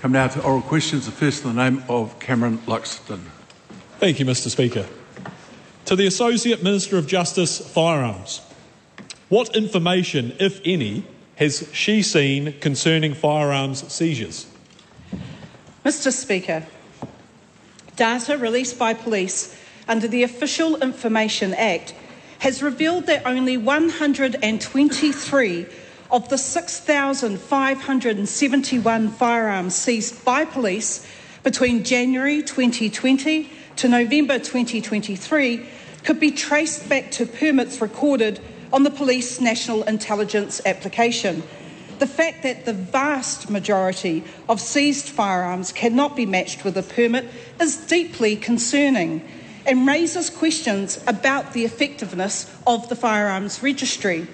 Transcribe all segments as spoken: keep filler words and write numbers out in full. Come now to oral questions. The first in the name of Cameron Luxton. Thank you, Mr Speaker. To the Associate Minister of Justice, Firearms. What information, if any, has she seen concerning firearms seizures? Mr Speaker, data released by police under the Official Information Act has revealed that only one hundred twenty-three of the six thousand five hundred seventy-one firearms seized by police between January twenty twenty to November twenty twenty-three could be traced back to permits recorded on the Police National Intelligence application. The fact that the vast majority of seized firearms cannot be matched with a permit is deeply concerning and raises questions about the effectiveness of the firearms registry.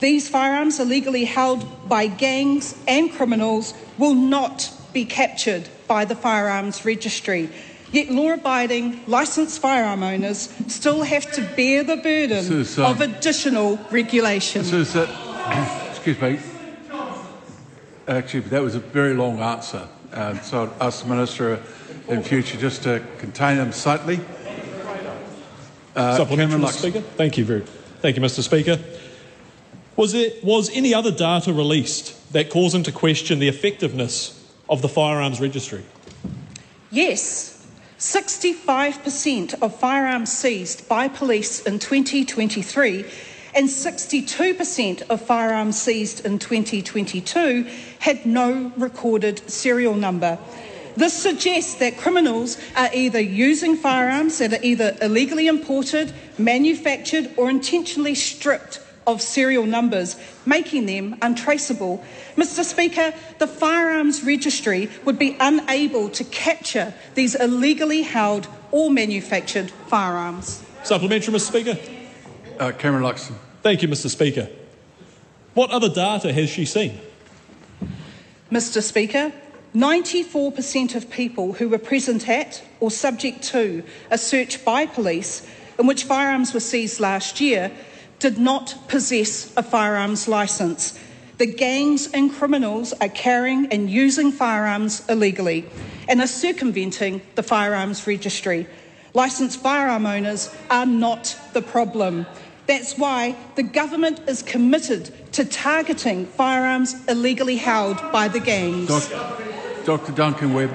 These firearms illegally held by gangs and criminals will not be captured by the firearms registry. Yet law-abiding, licensed firearm owners still have to bear the burden is, um, of additional regulation. This is, uh, excuse me. Actually, that was a very long answer. Uh, so I'd ask the Minister in future just to contain him slightly. Uh, Supplementary, Mister Speaker. Thank you, very, thank you, Mister Speaker. Was there was any other data released that calls into question the effectiveness of the firearms registry? Yes. sixty-five percent of firearms seized by police in twenty twenty-three and sixty-two percent of firearms seized in twenty twenty-two had no recorded serial number. This suggests that criminals are either using firearms that are either illegally imported, manufactured, or intentionally stripped of serial numbers, making them untraceable. Mister Speaker, the firearms registry would be unable to capture these illegally held or manufactured firearms. Supplementary, Mister Speaker. Uh, Cameron Luxon. Thank you, Mister Speaker. What other data has she seen? Mister Speaker, ninety-four percent of people who were present at or subject to a search by police in which firearms were seized last year did not possess a firearms licence. The gangs and criminals are carrying and using firearms illegally and are circumventing the firearms registry. Licensed firearm owners are not the problem. That's why the government is committed to targeting firearms illegally held by the gangs. Doctor Duncan Webb.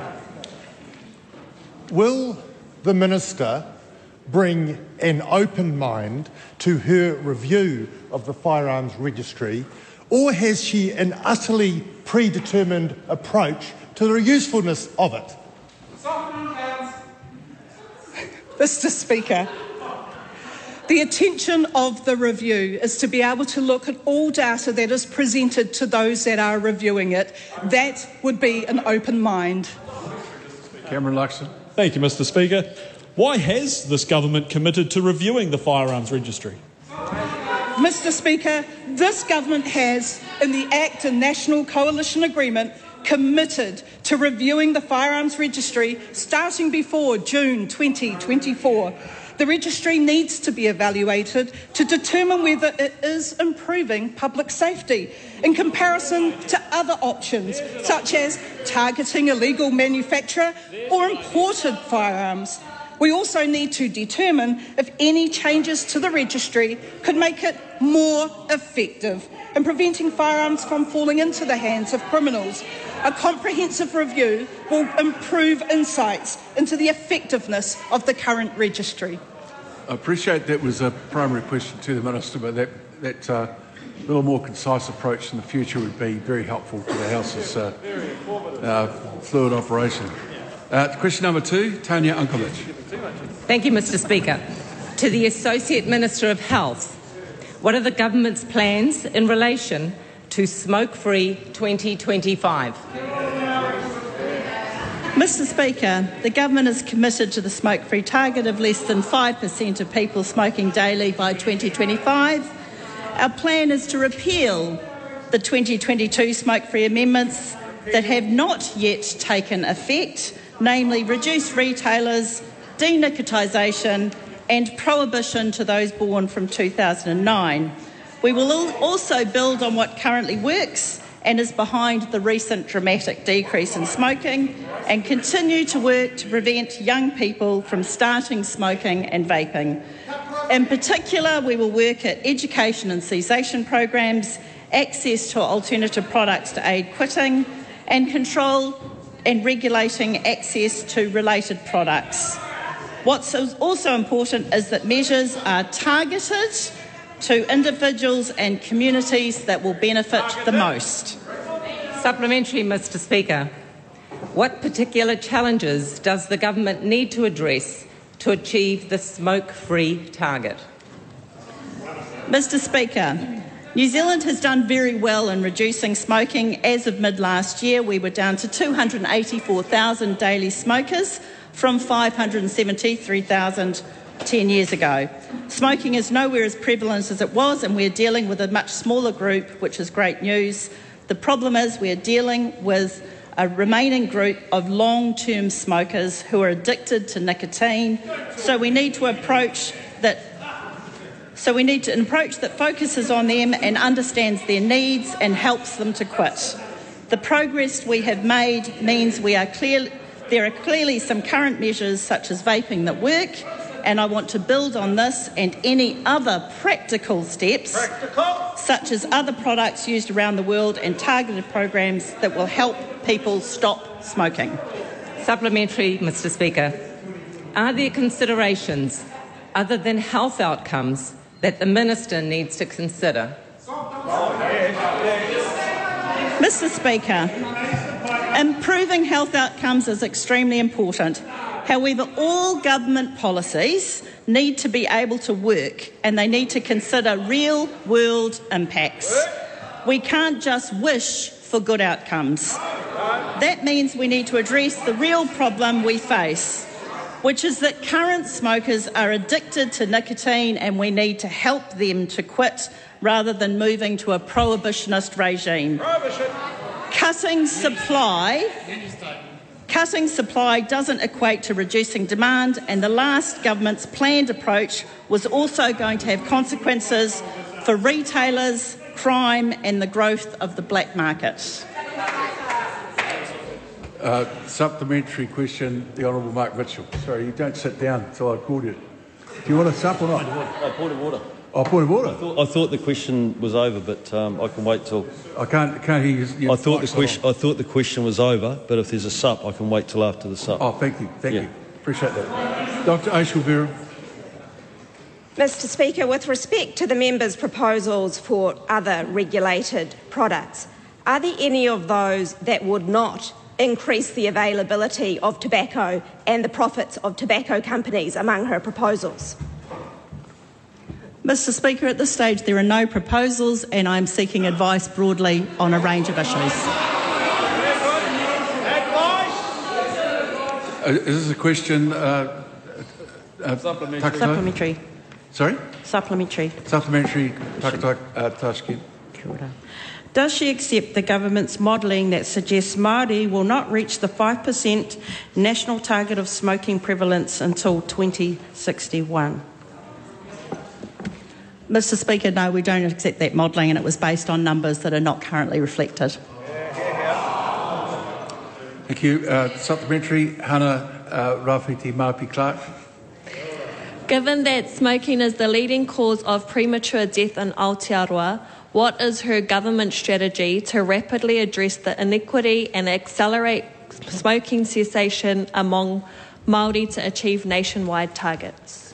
Will the Minister bring an open mind to her review of the firearms registry, or has she an utterly predetermined approach to the usefulness of it? Mister Speaker, the intention of the review is to be able to look at all data that is presented to those that are reviewing it. That would be an open mind. Cameron Luxon. Thank you, Mister Speaker. Why has this government committed to reviewing the firearms registry? Mister Speaker, this government has, in the Act and National Coalition Agreement, committed to reviewing the firearms registry starting before June twenty twenty-four. The registry needs to be evaluated to determine whether it is improving public safety in comparison to other options, such as targeting illegal manufacture or imported firearms. We also need to determine if any changes to the registry could make it more effective in preventing firearms from falling into the hands of criminals. A comprehensive review will improve insights into the effectiveness of the current registry. I appreciate that was a primary question to the Minister, but that, that uh, little more concise approach in the future would be very helpful to the House's uh, uh, fluid operation. Uh, question number two, Tanya Unkovich. Thank you, Mister Speaker. To the Associate Minister of Health, what are the government's plans in relation to Smokefree twenty twenty-five? Mister Speaker, the government is committed to the smoke-free target of less than five percent of people smoking daily by twenty twenty-five. Our plan is to repeal the twenty twenty-two smoke-free amendments that have not yet taken effect, namely reduce retailers, denicotization and prohibition to those born from two thousand nine. We will also build on what currently works and is behind the recent dramatic decrease in smoking, and continue to work to prevent young people from starting smoking and vaping. In particular, we will work at education and cessation programs, access to alternative products to aid quitting, and control and regulating access to related products. What's also important is that measures are targeted to individuals and communities that will benefit the most. Supplementary, Mister Speaker. What particular challenges does the government need to address to achieve the smoke-free target? Mister Speaker, New Zealand has done very well in reducing smoking. As of mid-last year, we were down to two hundred eighty-four thousand daily smokers from five hundred seventy-three thousand ten years ago. Smoking is nowhere as prevalent as it was, and we're dealing with a much smaller group, which is great news. The problem is we're dealing with a remaining group of long-term smokers who are addicted to nicotine, so we need to approach that so we need to an approach that focuses on them and understands their needs and helps them to quit. The progress we have made means we are clear there are clearly some current measures such as vaping that work, and I want to build on this and any other practical steps, practical. such as other products used around the world and targeted programs that will help people stop smoking. Supplementary, Mister Speaker. Are there considerations other than health outcomes that the Minister needs to consider? Oh, yes. Mister Speaker, improving health outcomes is extremely important. However, all government policies need to be able to work, and they need to consider real-world impacts. We can't just wish for good outcomes. That means we need to address the real problem we face, which is that current smokers are addicted to nicotine, and we need to help them to quit rather than moving to a prohibitionist regime. Prohibition. Cutting supply... Cutting supply doesn't equate to reducing demand, and the last government's planned approach was also going to have consequences for retailers, crime and the growth of the black market. Uh, supplementary question, the Honourable Mark Mitchell. Sorry, you don't sit down until I called you. Do you want to sup or not? Oh, point of order. Oh, point of order. I thought, I thought the question was over, but um, I can wait till. I can't. Can't hear you. I thought the question. I thought the question was over, but if there's a sup, I can wait till after the sup. Oh, thank you. Thank yeah. you. Appreciate that. Doctor Ayesha Verrall. Mister Speaker, with respect to the members' proposals for other regulated products, are there any of those that would not increase the availability of tobacco and the profits of tobacco companies among her proposals? Mister Speaker, at this stage there are no proposals, and I am seeking advice broadly on a range of issues. Advice. Is this a question? Uh, uh, Supplementary. Supplementary. Sorry? Supplementary. Supplementary. Tashkent. Kia ora. Does she accept the government's modelling that suggests Māori will not reach the five percent national target of smoking prevalence until twenty sixty-one? Mister Speaker, no, we don't accept that modelling, and it was based on numbers that are not currently reflected. Thank you. Uh, supplementary, Hannah uh, Rafiti Mapi-Clark. Given that smoking is the leading cause of premature death in Aotearoa, what is her government strategy to rapidly address the inequity and accelerate smoking cessation among Māori to achieve nationwide targets?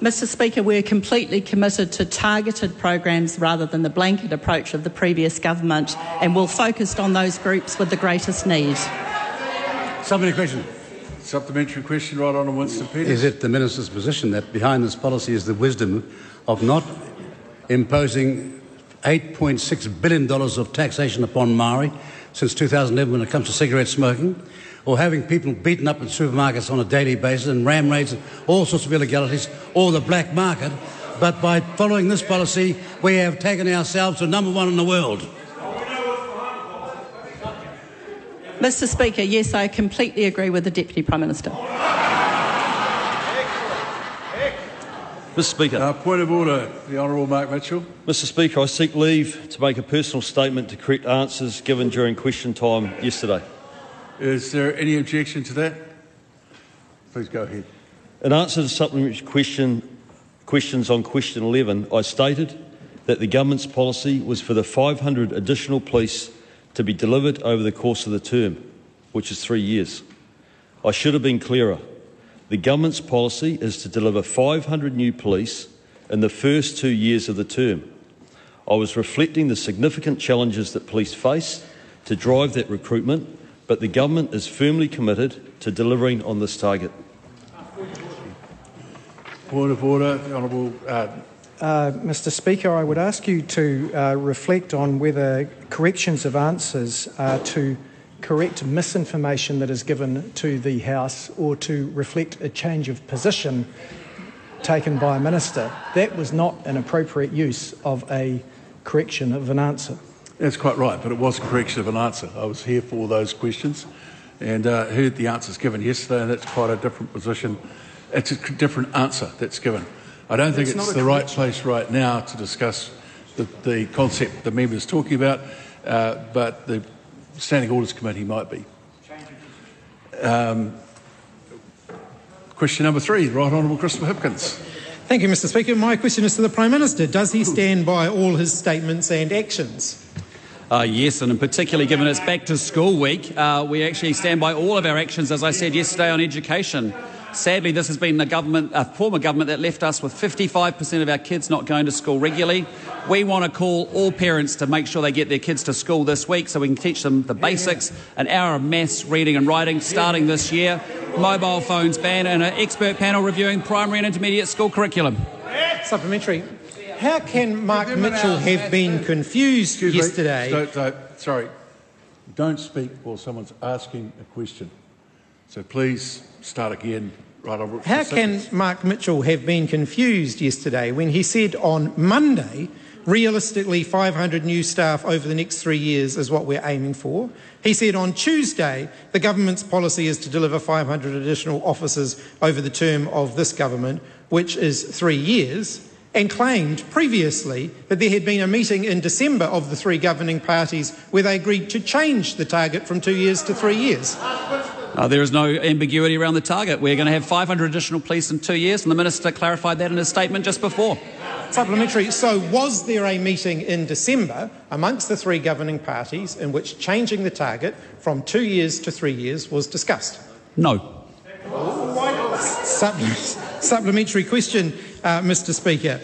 Mister Speaker, we're completely committed to targeted programs rather than the blanket approach of the previous government, and we'll focus on those groups with the greatest need. Supplementary question. Supplementary question, right on to Winston Peters. Is it the Minister's position that behind this policy is the wisdom of not imposing eight point six billion dollars of taxation upon Māori since two thousand eleven when it comes to cigarette smoking, or having people beaten up in supermarkets on a daily basis and ram raids and all sorts of illegalities, or the black market? But by following this policy, we have taken ourselves to number one in the world. Mister Speaker, yes, I completely agree with the Deputy Prime Minister. Excellent. Excellent. Mr Speaker. Uh, point of order, the Honourable Mark Mitchell. Mr Speaker, I seek leave to make a personal statement to correct answers given during question time yesterday. Is there any objection to that? Please go ahead. In answer to supplementary question, questions on question eleven, I stated that the government's policy was for the five hundred additional police to be delivered over the course of the term, which is three years. I should have been clearer. The government's policy is to deliver five hundred new police in the first two years of the term. I was reflecting the significant challenges that police face to drive that recruitment, but the government is firmly committed to delivering on this target. Point of order, the Honourable. Uh, uh, Mr Speaker, I would ask you to uh, reflect on whether corrections of answers are to correct misinformation that is given to the House or to reflect a change of position taken by a minister. That was not an appropriate use of a correction of an answer. That's quite right, but it was a correction of an answer. I was here for those questions and uh, heard the answers given yesterday, and that's quite a different position. It's a different answer that's given. I don't think it's, it's the right place right now to discuss the, the concept the member is talking about, uh, but the Standing Orders Committee might be. Um, question number three, Right Honourable Christopher Hipkins. Thank you, Mr Speaker. My question is to the Prime Minister. Does he stand by all his statements and actions? Uh, yes, and in particular, given it's back to school week, uh, we actually stand by all of our actions, as I said yesterday, on education. Sadly, this has been a, government, a former government that left us with fifty-five percent of our kids not going to school regularly. We want to call all parents to make sure they get their kids to school this week so we can teach them the basics, an hour of maths, reading and writing starting this year, mobile phones banned, and an expert panel reviewing primary and intermediate school curriculum. Supplementary. How can Mark Mitchell have been confused Excuse yesterday? Don't, don't, sorry, don't speak while someone's asking a question. So please start again. Right, how can Mark Mitchell have been confused yesterday when he said on Monday, realistically five hundred new staff over the next three years is what we're aiming for? He said on Tuesday, the government's policy is to deliver five hundred additional officers over the term of this government, which is three years, and claimed previously that there had been a meeting in December of the three governing parties where they agreed to change the target from two years to three years. Uh, there is no ambiguity around the target. We're going to have five hundred additional police in two years, and the Minister clarified that in his statement just before. Supplementary. So was there a meeting in December amongst the three governing parties in which changing the target from two years to three years was discussed? No. Supplementary question, uh, Mr Speaker.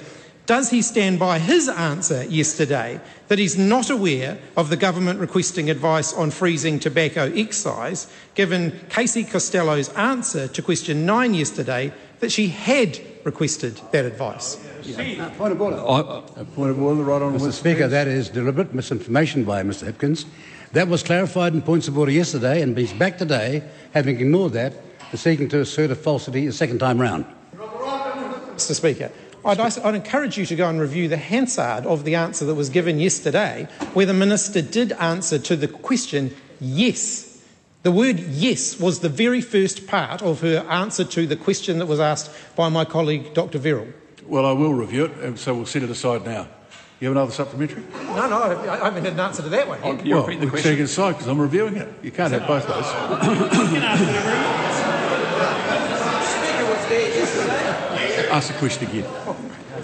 Does he stand by his answer yesterday that he's not aware of the government requesting advice on freezing tobacco excise, given Casey Costello's answer to question nine yesterday that she had requested that advice? Yeah. Uh, point of order. Uh, uh, point of order, right on, Mr Speaker, that is deliberate misinformation by Mr Hipkins. That was clarified in points of order yesterday, and he's back today, having ignored that, and seeking to assert a falsity a second time round. Mr Speaker, I'd, I'd encourage you to go and review the Hansard of the answer that was given yesterday, where the Minister did answer to the question, yes. The word yes was the very first part of her answer to the question that was asked by my colleague, Doctor Verrall. Well, I will review it, and so we'll set it aside now. You have another supplementary? No, no, I haven't had an answer to that one. Oh, can you well, repeat the we question? Set it aside, because I'm reviewing it. You can't have both those. Ask the question again.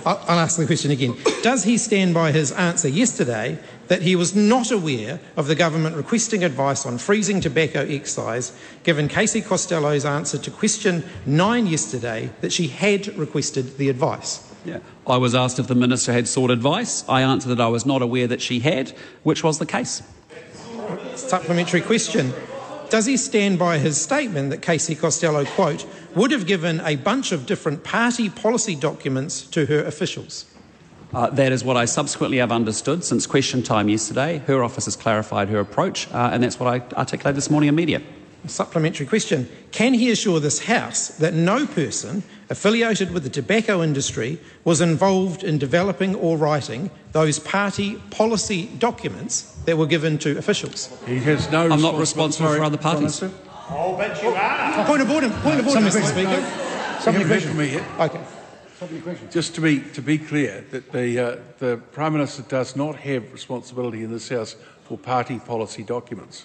I'll ask the question again. Does he stand by his answer yesterday that he was not aware of the government requesting advice on freezing tobacco excise, given Casey Costello's answer to question nine yesterday that she had requested the advice? Yeah. I was asked if the Minister had sought advice. I answered that I was not aware that she had, which was the case. Supplementary question. Does he stand by his statement that Casey Costello, quote, would have given a bunch of different party policy documents to her officials? Uh, that is what I subsequently have understood since question time yesterday. Her office has clarified her approach, uh, and that's what I articulated this morning in media. A supplementary question. Can he assure this House that no person affiliated with the tobacco industry was involved in developing or writing those party policy documents that were given to officials? He has no I'm not responsible for other parties. Oh, but you are. Point of order, point of order, Mister Speaker. Something from me yet. Okay. Just to be to be clear, that the uh, the Prime Minister does not have responsibility in this House for party policy documents.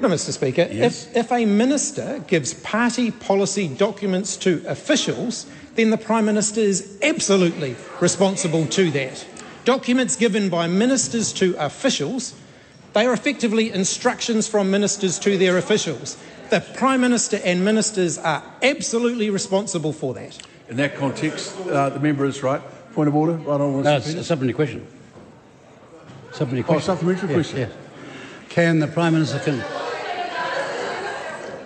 No, Mister Speaker. Yes. If, if a minister gives party policy documents to officials, then the Prime Minister is absolutely responsible to that. Documents given by ministers to officials, they are effectively instructions from ministers to their officials. The Prime Minister and ministers are absolutely responsible for that. In that context, uh, the member is right. Point of order. Right on. No, it's a supplementary question. Supplementary question. Oh, supplementary question. Yes, yes. Can the Prime Minister can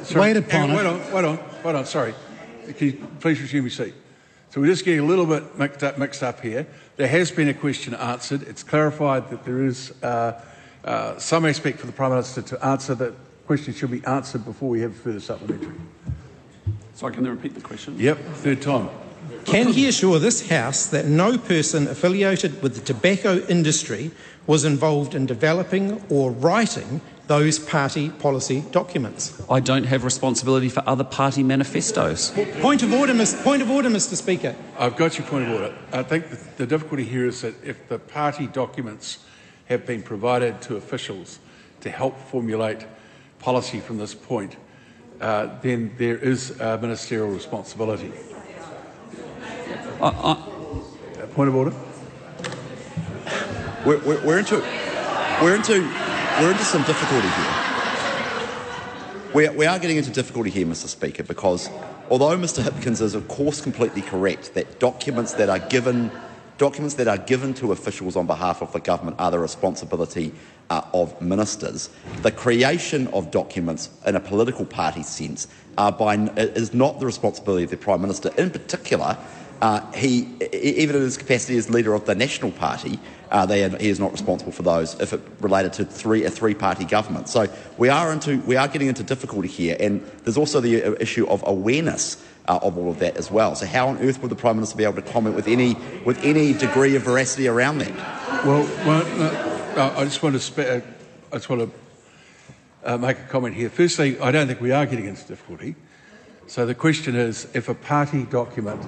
Sorry. wait upon it? Wait on, wait on, wait on. Sorry. Can you please resume your seat? So we're just getting a little bit mixed up, mixed up here. There has been a question answered. It's clarified that there is uh, uh, some aspect for the Prime Minister to answer. That question should be answered before we have further supplementary. So I can then repeat the question? Yep, third time. Can he assure this House that no person affiliated with the tobacco industry was involved in developing or writing those party policy documents? I don't have responsibility for other party manifestos. Point of order, point of order, Mister Speaker. I've got your point of order. I think the, the difficulty here is that if the party documents have been provided to officials to help formulate policy from this point, uh, then there is a ministerial responsibility. I, I... Point of order. We're, we're, we're into we're into we're into some difficulty here. We we are getting into difficulty here, Mister Speaker, because although Mister Hipkins is of course completely correct that documents that are given documents that are given to officials on behalf of the government are the responsibility uh, of ministers, the creation of documents in a political party sense are by is not the responsibility of the Prime Minister in particular. Uh, he, even in his capacity as leader of the National Party, uh, they are, he is not responsible for those if it related to three, a three-party government. So we are into, we are getting into difficulty here, and there's also the issue of awareness uh, of all of that as well. So how on earth would the Prime Minister be able to comment with any with any degree of veracity around that? Well, well uh, I just want to sp uh, I just want to uh, make a comment here. Firstly, I don't think we are getting into difficulty. So the question is, if a party document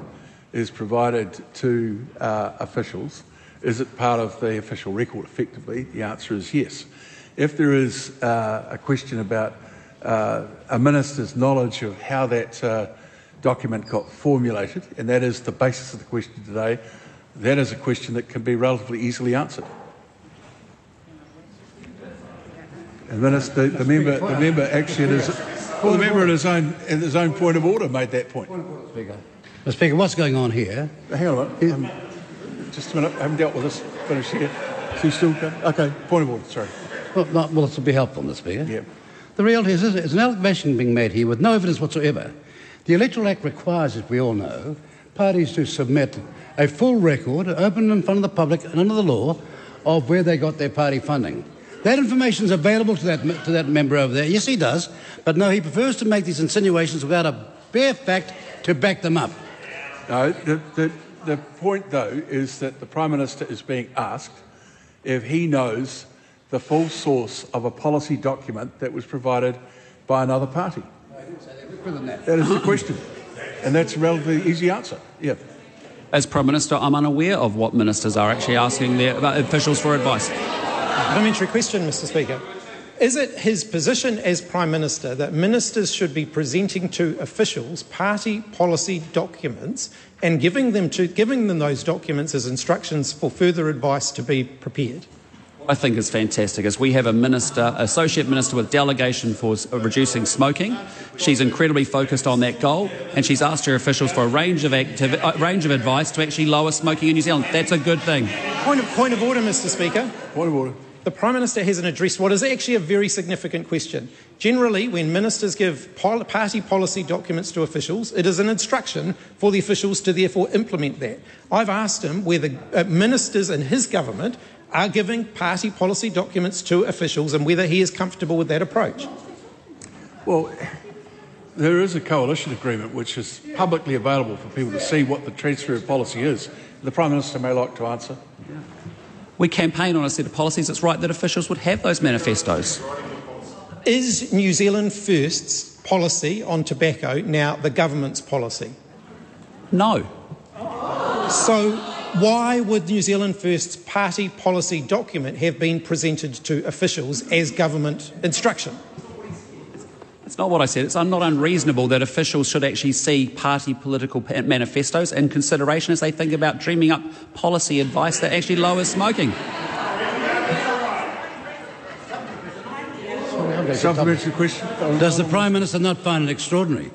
is provided to uh, officials, is it part of the official record effectively? The answer is yes. If there is uh, a question about uh, a minister's knowledge of how that uh, document got formulated, and that is the basis of the question today, that is a question that can be relatively easily answered. And minister, the, the, member, the member actually, is, well, the member in his own, in his own point of order made that point. Mister Speaker, what's going on here? Hang on a minute. Um, just a minute. I haven't dealt with this. Finished yet. So you still going? Okay. Point of order. Sorry. Well, not, well, this will be helpful, Mister Speaker. Yeah. The reality is, there's an allegation being made here with no evidence whatsoever. The Electoral Act requires, as we all know, parties to submit a full record, open in front of the public and under the law, of where they got their party funding. That information is available to that to that member over there. Yes, he does. But no, he prefers to make these insinuations without a bare fact to back them up. No, the, the, the point, though, is that the Prime Minister is being asked if he knows the full source of a policy document that was provided by another party. No, I didn't say that. That. that is the question, and that's a relatively easy answer. Yeah. As Prime Minister, I'm unaware of what ministers are actually asking their officials for advice. Parliamentary question, Mister Speaker. Is it his position as Prime Minister that ministers should be presenting to officials party policy documents and giving them, to, giving them those documents as instructions for further advice to be prepared? I think it's fantastic. As we have a minister, associate minister with delegation for reducing smoking, she's incredibly focused on that goal, and she's asked her officials for a range of active, a range of advice to actually lower smoking in New Zealand. That's a good thing. Point of, point of order, Mister Speaker. Point of order. The Prime Minister hasn't addressed what is actually a very significant question. Generally, when ministers give party policy documents to officials, it is an instruction for the officials to therefore implement that. I've asked him whether ministers in his government are giving party policy documents to officials and whether he is comfortable with that approach. Well, there is a coalition agreement which is publicly available for people to see what the transfer of policy is. The Prime Minister may like to answer. We campaign on a set of policies. It's right that officials would have those manifestos. Is New Zealand First's policy on tobacco now the government's policy? No. So why would New Zealand First's party policy document have been presented to officials as government instruction? It's not what I said. It's not unreasonable that officials should actually see party political manifestos in consideration as they think about dreaming up policy advice that actually lowers smoking. Supplementary question. Does the Prime Minister not find it extraordinary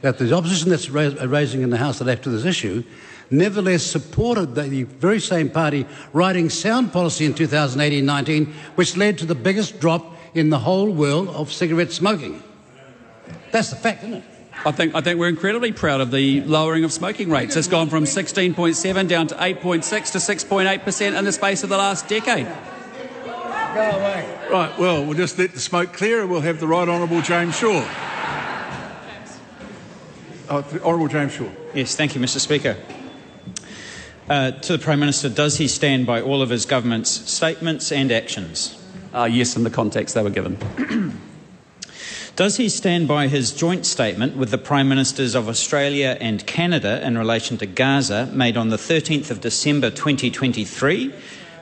that the opposition that's raising in the House that after this issue nevertheless supported the very same party writing sound policy in two thousand eighteen nineteen, which led to the biggest drop in the whole world of cigarette smoking? That's the fact, isn't it? I think, I think we're incredibly proud of the lowering of smoking rates. It's gone from sixteen point seven down to eight point six to six point eight percent in the space of the last decade. Go away. Right, well, we'll just let the smoke clear and we'll have the Right Honourable James Shaw. Oh, Honourable James Shaw. Yes, thank you, Mr Speaker. Uh, to the Prime Minister, does he stand by all of his government's statements and actions? Uh, yes, in the context they were given. Does he stand by his joint statement with the Prime Ministers of Australia and Canada in relation to Gaza, made on the thirteenth of December twenty twenty-three,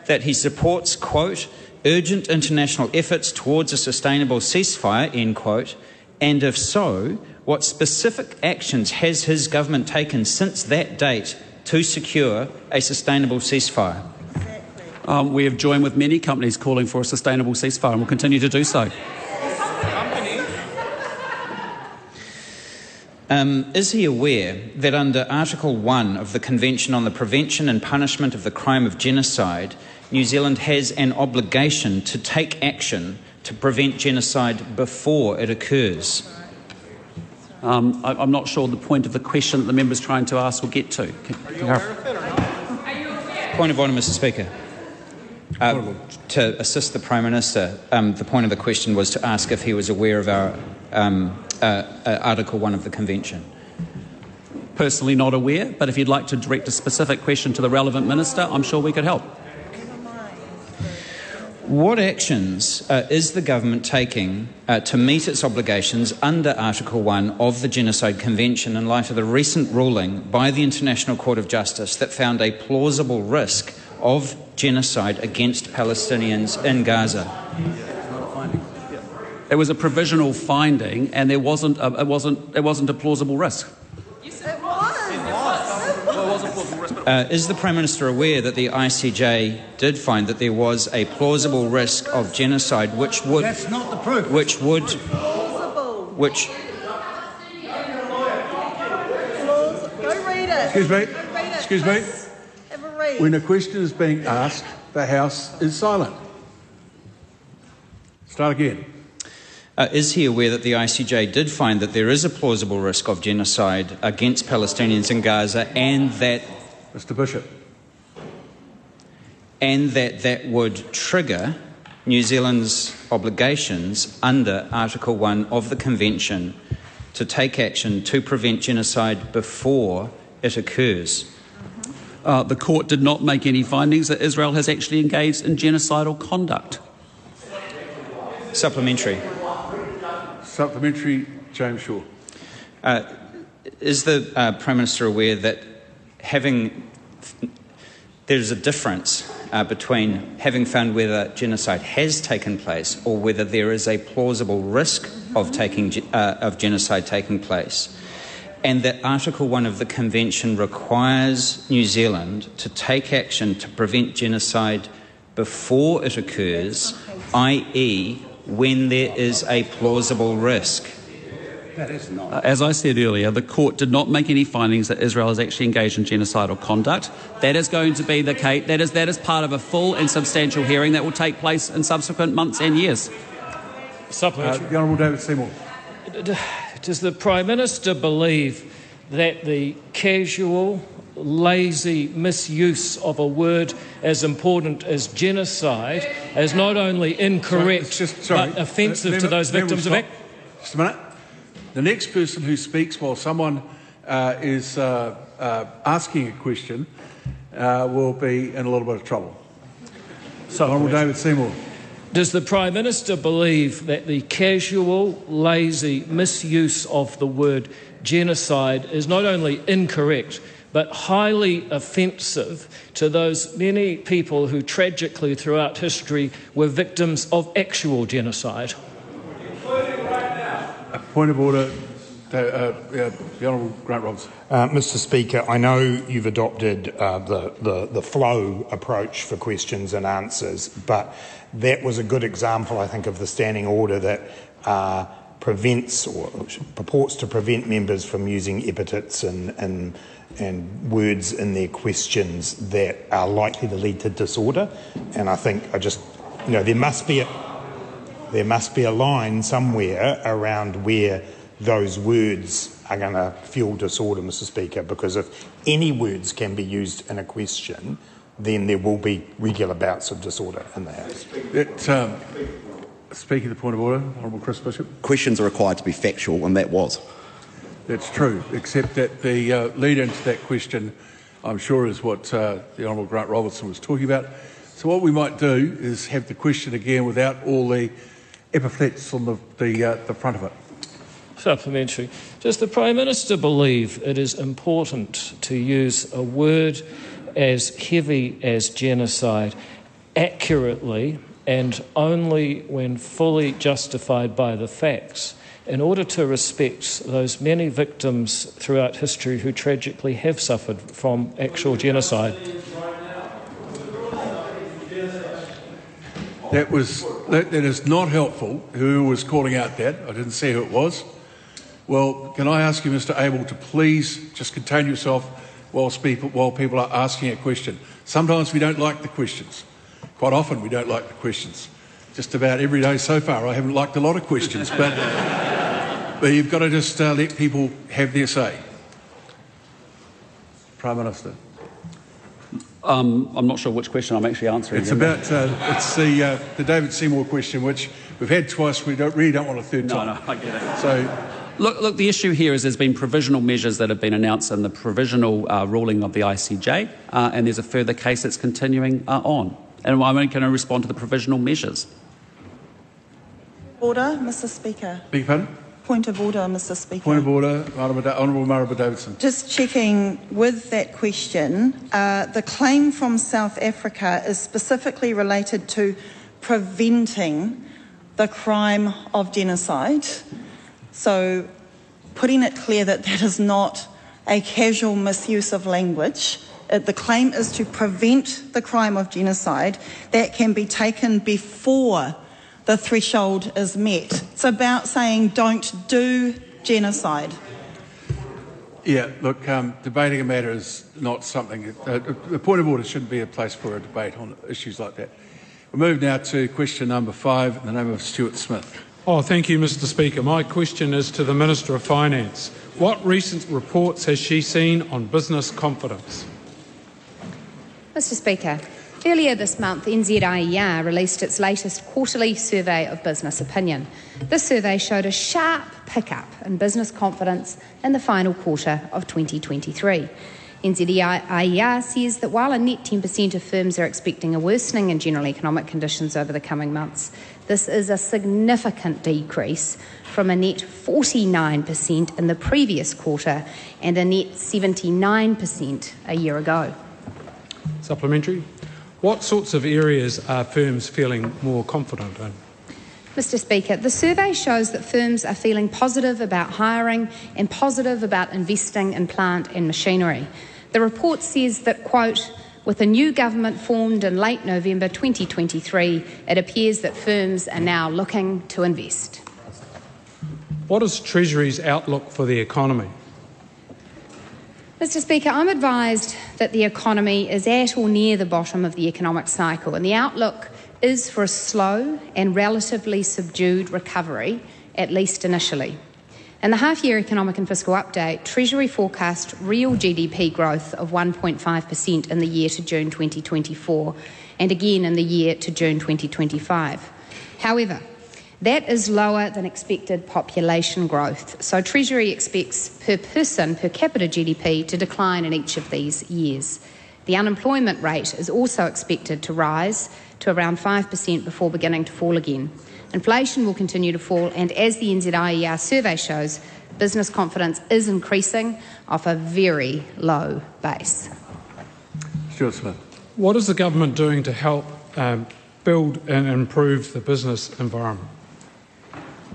that he supports, quote, urgent international efforts towards a sustainable ceasefire, end quote, and if so, what specific actions has his government taken since that date to secure a sustainable ceasefire? Um, we have joined with many companies calling for a sustainable ceasefire and will continue to do so. Um, is he aware that under Article one of the Convention on the Prevention and Punishment of the Crime of Genocide, New Zealand has an obligation to take action to prevent genocide before it occurs? Um, I, I'm not sure the point of the question that the member's trying to ask will get to. Can, Are you aware of that or not? Are you aware? Point of order, Mr Speaker. Uh, to assist the Prime Minister, um, the point of the question was to ask if he was aware of our um, uh, uh, Article one of the Convention. Personally not aware, but if you'd like to direct a specific question to the relevant minister, I'm sure we could help. What actions uh, is the government taking uh, to meet its obligations under Article one of the Genocide Convention in light of the recent ruling by the International Court of Justice that found a plausible risk of genocide against Palestinians in Gaza? It was a provisional finding, and there wasn't a, it wasn't it wasn't a plausible risk. Uh, is the Prime Minister aware that the I C J did find that there was a plausible risk of genocide, which would, that's not the proof. which would, which, go read it. Excuse me. Excuse me. When a question is being asked, the House is silent. Start again. Uh, is he aware that the I C J did find that there is a plausible risk of genocide against Palestinians in Gaza, and that Mr Bishop. And that that would trigger New Zealand's obligations under Article one of the Convention to take action to prevent genocide before it occurs? Uh, the court did not make any findings that Israel has actually engaged in genocidal conduct. Supplementary. Supplementary, James Shaw. Uh, is the uh, Prime Minister aware that Having, there's a difference uh, between having found whether genocide has taken place or whether there is a plausible risk of taking uh, of genocide taking place, and that Article one of the Convention requires New Zealand to take action to prevent genocide before it occurs, that is when there is a plausible risk? That is not. As I said earlier, the court did not make any findings that Israel is actually engaged in genocidal conduct. That is going to be the case. That is, that is part of a full and substantial hearing that will take place in subsequent months and years. Supplementary. Uh, the Honourable David Seymour. Does the Prime Minister believe that the casual, lazy misuse of a word as important as genocide is not only incorrect sorry, just, sorry. but offensive uh, to those victims of act? Just a minute. The next person who speaks while someone uh, is uh, uh, asking a question uh, will be in a little bit of trouble. Honourable David Seymour. Does the Prime Minister believe that the casual, lazy misuse of the word genocide is not only incorrect but highly offensive to those many people who tragically throughout history were victims of actual genocide. A point of order, uh, uh, yeah, the Honourable Grant Robertson. Uh, Mister Speaker, I know you've adopted uh, the, the, the flow approach for questions and answers, but that was a good example, I think, of the standing order that uh, prevents or purports to prevent members from using epithets and, and, and words in their questions that are likely to lead to disorder. And I think I just, you know, there must be a, there must be a line somewhere around where those words are going to fuel disorder, Mister Speaker, because if any words can be used in a question, then there will be regular bouts of disorder in the House. It, um, Speaker, the point of order, Honourable Chris Bishop. Questions are required to be factual, and that was. That's true, except that the uh, lead into that question, I'm sure, is what uh, the Honourable Grant Robertson was talking about. So what we might do is have the question again without all the epithets on the, the, uh, the front of it. Supplementary. Does the Prime Minister believe it is important to use a word as heavy as genocide accurately and only when fully justified by the facts, in order to respect those many victims throughout history who tragically have suffered from actual genocide? That was that, that is not helpful. Who was calling out that? I didn't see who it was. Well, can I ask you, Mister Abel, to please just contain yourself whilst people, while people are asking a question. Sometimes we don't like the questions. Quite often we don't like the questions. Just about every day so far I haven't liked a lot of questions, but, but you've got to just uh, let people have their say. Prime Minister. Um, I'm not sure which question I'm actually answering. It's about uh, it's the, uh, the David Seymour question, which we've had twice. We don't, really don't want a third no, time. No, no, I get it. So, Look, look, the issue here is there's been provisional measures that have been announced in the provisional uh, ruling of the I C J, uh, and there's a further case that's continuing uh, on. And I'm only going to respond to the provisional measures. Order, Mister Speaker. Beg your pardon? Point of order, Mister Speaker. Point of order, Honourable Maribor Davidson. Just checking with that question, uh, the claim from South Africa is specifically related to preventing the crime of genocide. So putting it clear that that is not a casual misuse of language. The claim is to prevent the crime of genocide. That can be taken before the threshold is met. It's about saying don't do genocide. Yeah, look, um, debating a matter is not something... Uh, the point of order shouldn't be a place for a debate on issues like that. We'll move now to question number five in the name of Stuart Smith. Oh, thank you, Mister Speaker. My question is to the Minister of Finance. What recent reports has she seen on business confidence? Mister Speaker, earlier this month, N Z I E R released its latest quarterly survey of business opinion. This survey showed a sharp pickup in business confidence in the final quarter of twenty twenty-three. N Z I E R says that while a net ten percent of firms are expecting a worsening in general economic conditions over the coming months, this is a significant decrease from a net forty-nine percent in the previous quarter and a net seventy-nine percent a year ago. Supplementary. What sorts of areas are firms feeling more confident in? Mister Speaker, the survey shows that firms are feeling positive about hiring and positive about investing in plant and machinery. The report says that, quote, with a new government formed in late November twenty twenty-three, it appears that firms are now looking to invest. What is Treasury's outlook for the economy? Mister Speaker, I'm advised that the economy is at or near the bottom of the economic cycle, and the outlook is for a slow and relatively subdued recovery, at least initially. In the half-year economic and fiscal update, Treasury forecast real G D P growth of one point five percent in the year to June twenty twenty-four and again in the year to June twenty twenty-five. However, that is lower than expected population growth, so Treasury expects per person per capita G D P to decline in each of these years. The unemployment rate is also expected to rise to around five percent before beginning to fall again. Inflation will continue to fall, and as the N Z I E R survey shows, business confidence is increasing off a very low base. Stuart Smith. What is the government doing to help um, build and improve the business environment?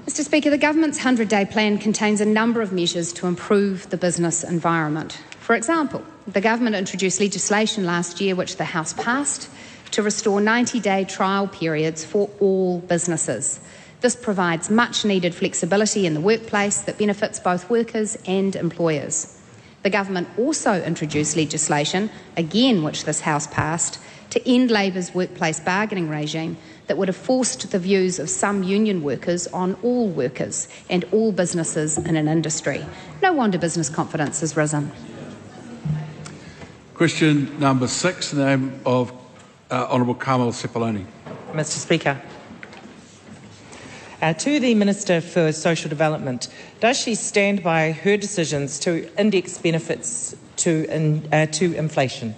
Mr Speaker, the government's hundred-day plan contains a number of measures to improve the business environment. For example, the government introduced legislation last year which the House passed to restore ninety-day trial periods for all businesses. This provides much-needed flexibility in the workplace that benefits both workers and employers. The government also introduced legislation, again which this House passed, to end Labor's workplace bargaining regime that would have forced the views of some union workers on all workers and all businesses in an industry. No wonder business confidence has risen. Question number six, in the name of uh, Honourable Carmel Sepuloni. Mr Speaker. Uh, to the Minister for Social Development, does she stand by her decisions to index benefits to, in, uh, to inflation?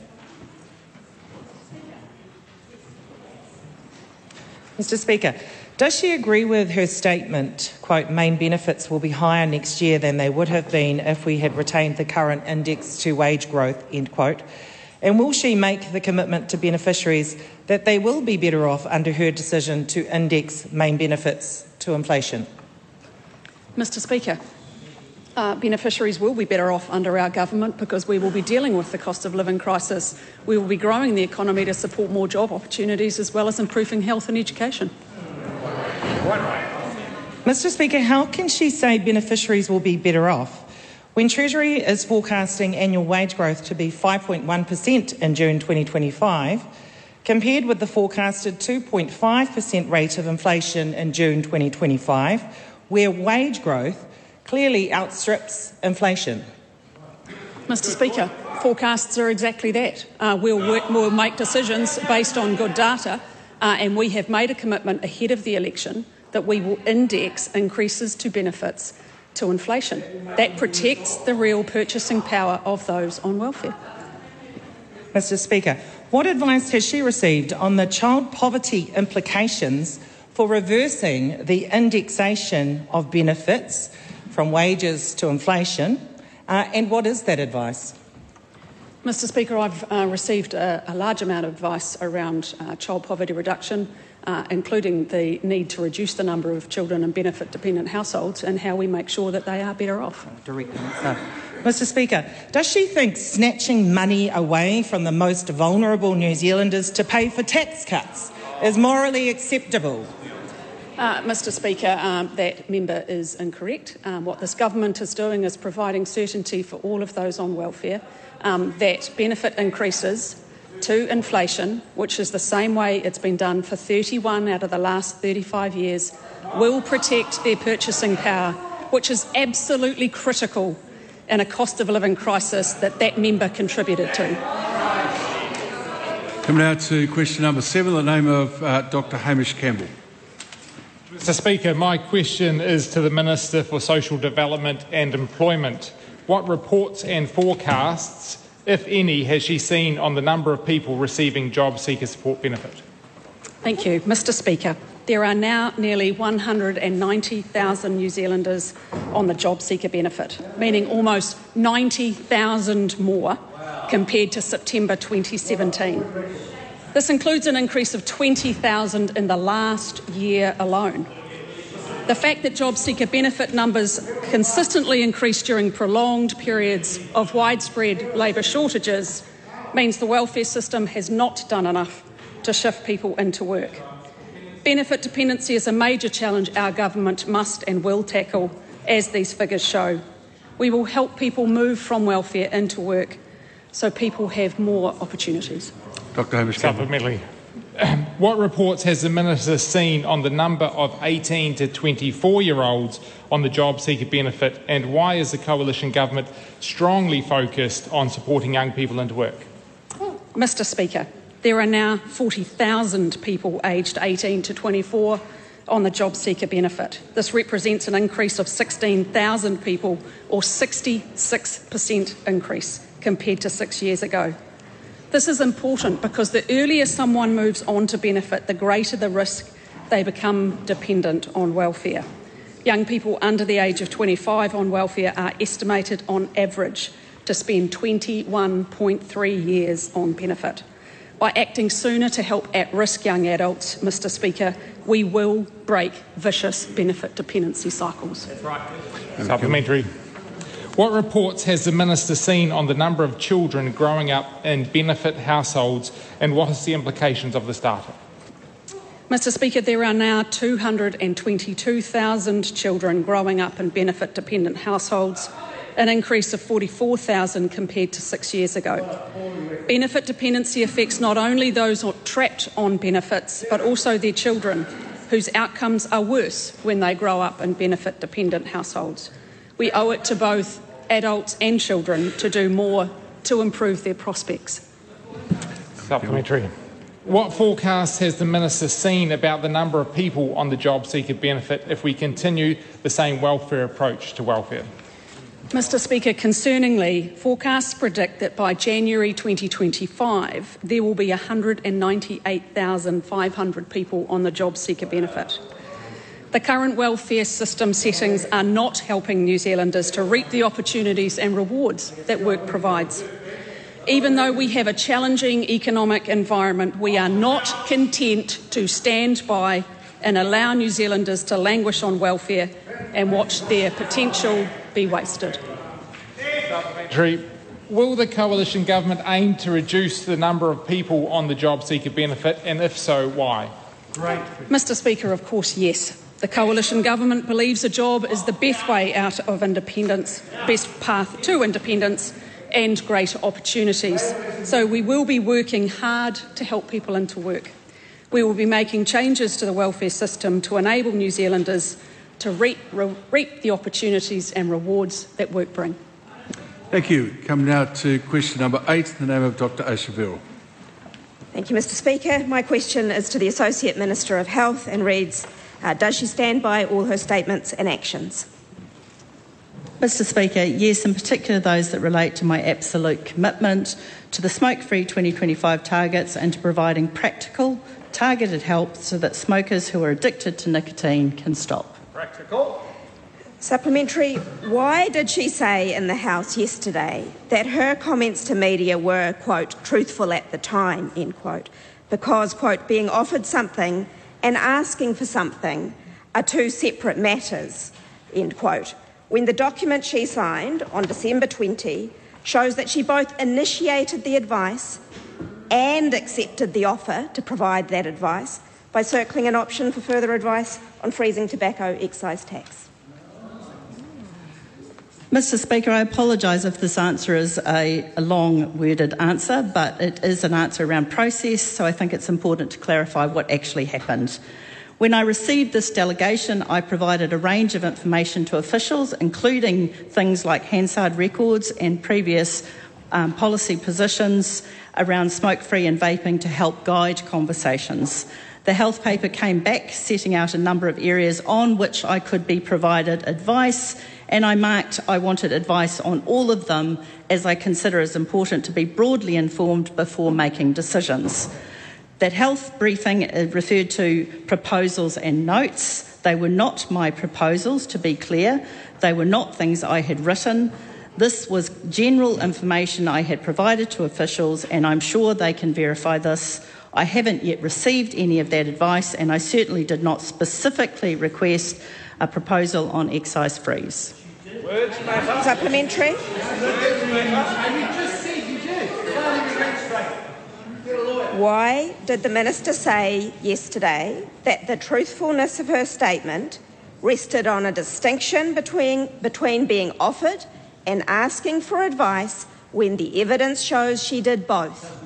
Mister Speaker, does she agree with her statement, quote, main benefits will be higher next year than they would have been if we had retained the current index to wage growth, end quote? And will she make the commitment to beneficiaries that they will be better off under her decision to index main benefits to inflation? Mister Speaker, uh, beneficiaries will be better off under our government because we will be dealing with the cost of living crisis. We will be growing the economy to support more job opportunities as well as improving health and education. Mister Speaker, how can she say beneficiaries will be better off when Treasury is forecasting annual wage growth to be five point one percent in June twenty twenty-five, compared with the forecasted two point five percent rate of inflation in June twenty twenty-five, where wage growth clearly outstrips inflation? Mister Speaker, forecasts are exactly that. Uh, we'll, work, we'll make decisions based on good data, uh, and we have made a commitment ahead of the election that we will index increases to benefits to inflation. That protects the real purchasing power of those on welfare. Mister Speaker, what advice has she received on the child poverty implications for reversing the indexation of benefits from wages to inflation, uh, and what is that advice? Mister Speaker, I've uh, received a, a large amount of advice around uh, child poverty reduction, Uh, including the need to reduce the number of children in benefit-dependent households and how we make sure that they are better off. Direct answer. Mister Speaker, does she think snatching money away from the most vulnerable New Zealanders to pay for tax cuts is morally acceptable? Uh, Mister Speaker, um, that member is incorrect. Um, what this government is doing is providing certainty for all of those on welfare um, that benefit increases to inflation, which is the same way it's been done for thirty-one out of the last thirty-five years, will protect their purchasing power, which is absolutely critical in a cost of living crisis that that member contributed to. Coming now to question number seven, in the name of uh, Doctor Hamish Campbell. Mister Speaker, my question is to the Minister for Social Development and Employment. What reports and forecasts, if any, has she seen on the number of people receiving Jobseeker Support benefit? Thank you, Mister Speaker. There are now nearly one hundred ninety thousand New Zealanders on the Jobseeker benefit, meaning almost ninety thousand more compared to September twenty seventeen. This includes an increase of twenty thousand in the last year alone. The fact that JobSeeker benefit numbers consistently increase during prolonged periods of widespread labour shortages means the welfare system has not done enough to shift people into work. Benefit dependency is a major challenge our government must and will tackle, as these figures show. We will help people move from welfare into work so people have more opportunities. Doctor Hamish Campbell. What reports has the Minister seen on the number of eighteen to twenty-four-year-olds on the JobSeeker benefit, and why is the Coalition Government strongly focused on supporting young people into work? Mister Speaker, there are now forty thousand people aged eighteen to twenty-four on the JobSeeker benefit. This represents an increase of sixteen thousand people, or sixty-six percent increase compared to six years ago. This is important because the earlier someone moves on to benefit, the greater the risk they become dependent on welfare. Young people under the age of twenty-five on welfare are estimated on average to spend twenty-one point three years on benefit. By acting sooner to help at-risk young adults, Mr Speaker, we will break vicious benefit dependency cycles. That's right. Supplementary. What reports has the Minister seen on the number of children growing up in benefit households, and what is the implications of this data? Mr Speaker, there are now two hundred twenty-two thousand children growing up in benefit-dependent households, an increase of forty-four thousand compared to six years ago. Benefit dependency affects not only those trapped on benefits, but also their children, whose outcomes are worse when they grow up in benefit-dependent households. We owe it to both adults and children to do more to improve their prospects. Supplementary. What forecast has the Minister seen about the number of people on the JobSeeker benefit if we continue the same welfare approach to welfare? Mr Speaker, concerningly, forecasts predict that by January twenty twenty-five there will be one hundred ninety-eight thousand five hundred people on the JobSeeker benefit. The current welfare system settings are not helping New Zealanders to reap the opportunities and rewards that work provides. Even though we have a challenging economic environment, we are not content to stand by and allow New Zealanders to languish on welfare and watch their potential be wasted. Will the Coalition Government aim to reduce the number of people on the JobSeeker benefit, and if so, why? Great. Mr Speaker, of course, yes. The Coalition Government believes a job is the best way out of independence, best path to independence, and greater opportunities. So we will be working hard to help people into work. We will be making changes to the welfare system to enable New Zealanders to reap, re reap the opportunities and rewards that work bring. Thank you. Come now to question number eight in the name of Doctor Ayesha Verrall. Thank you, Mr Speaker. My question is to the Associate Minister of Health and reads, uh, does she stand by all her statements and actions? Mr Speaker, yes, in particular those that relate to my absolute commitment to the Smokefree twenty twenty-five targets and to providing practical, targeted help so that smokers who are addicted to nicotine can stop. Practical. Supplementary, why did she say in the House yesterday that her comments to media were, quote, truthful at the time, end quote, because, quote, being offered something and asking for something are two separate matters, end quote, when the document she signed on December twentieth shows that she both initiated the advice and accepted the offer to provide that advice by circling an option for further advice on freezing tobacco excise tax? Mr Speaker, I apologise if this answer is a, a long-worded answer, but it is an answer around process, so I think it's important to clarify what actually happened. When I received this delegation, I provided a range of information to officials, including things like Hansard records and previous um, policy positions around smoke-free and vaping to help guide conversations. The health paper came back, setting out a number of areas on which I could be provided advice, and I marked I wanted advice on all of them, as I consider it important to be broadly informed before making decisions. That health briefing referred to proposals and notes. They were not my proposals, to be clear. They were not things I had written. This was general information I had provided to officials, and I'm sure they can verify this. I haven't yet received any of that advice, and I certainly did not specifically request a proposal on excise freeze. Words matter. Supplementary. Why did the Minister say yesterday that the truthfulness of her statement rested on a distinction between, between being offered and asking for advice when the evidence shows she did both?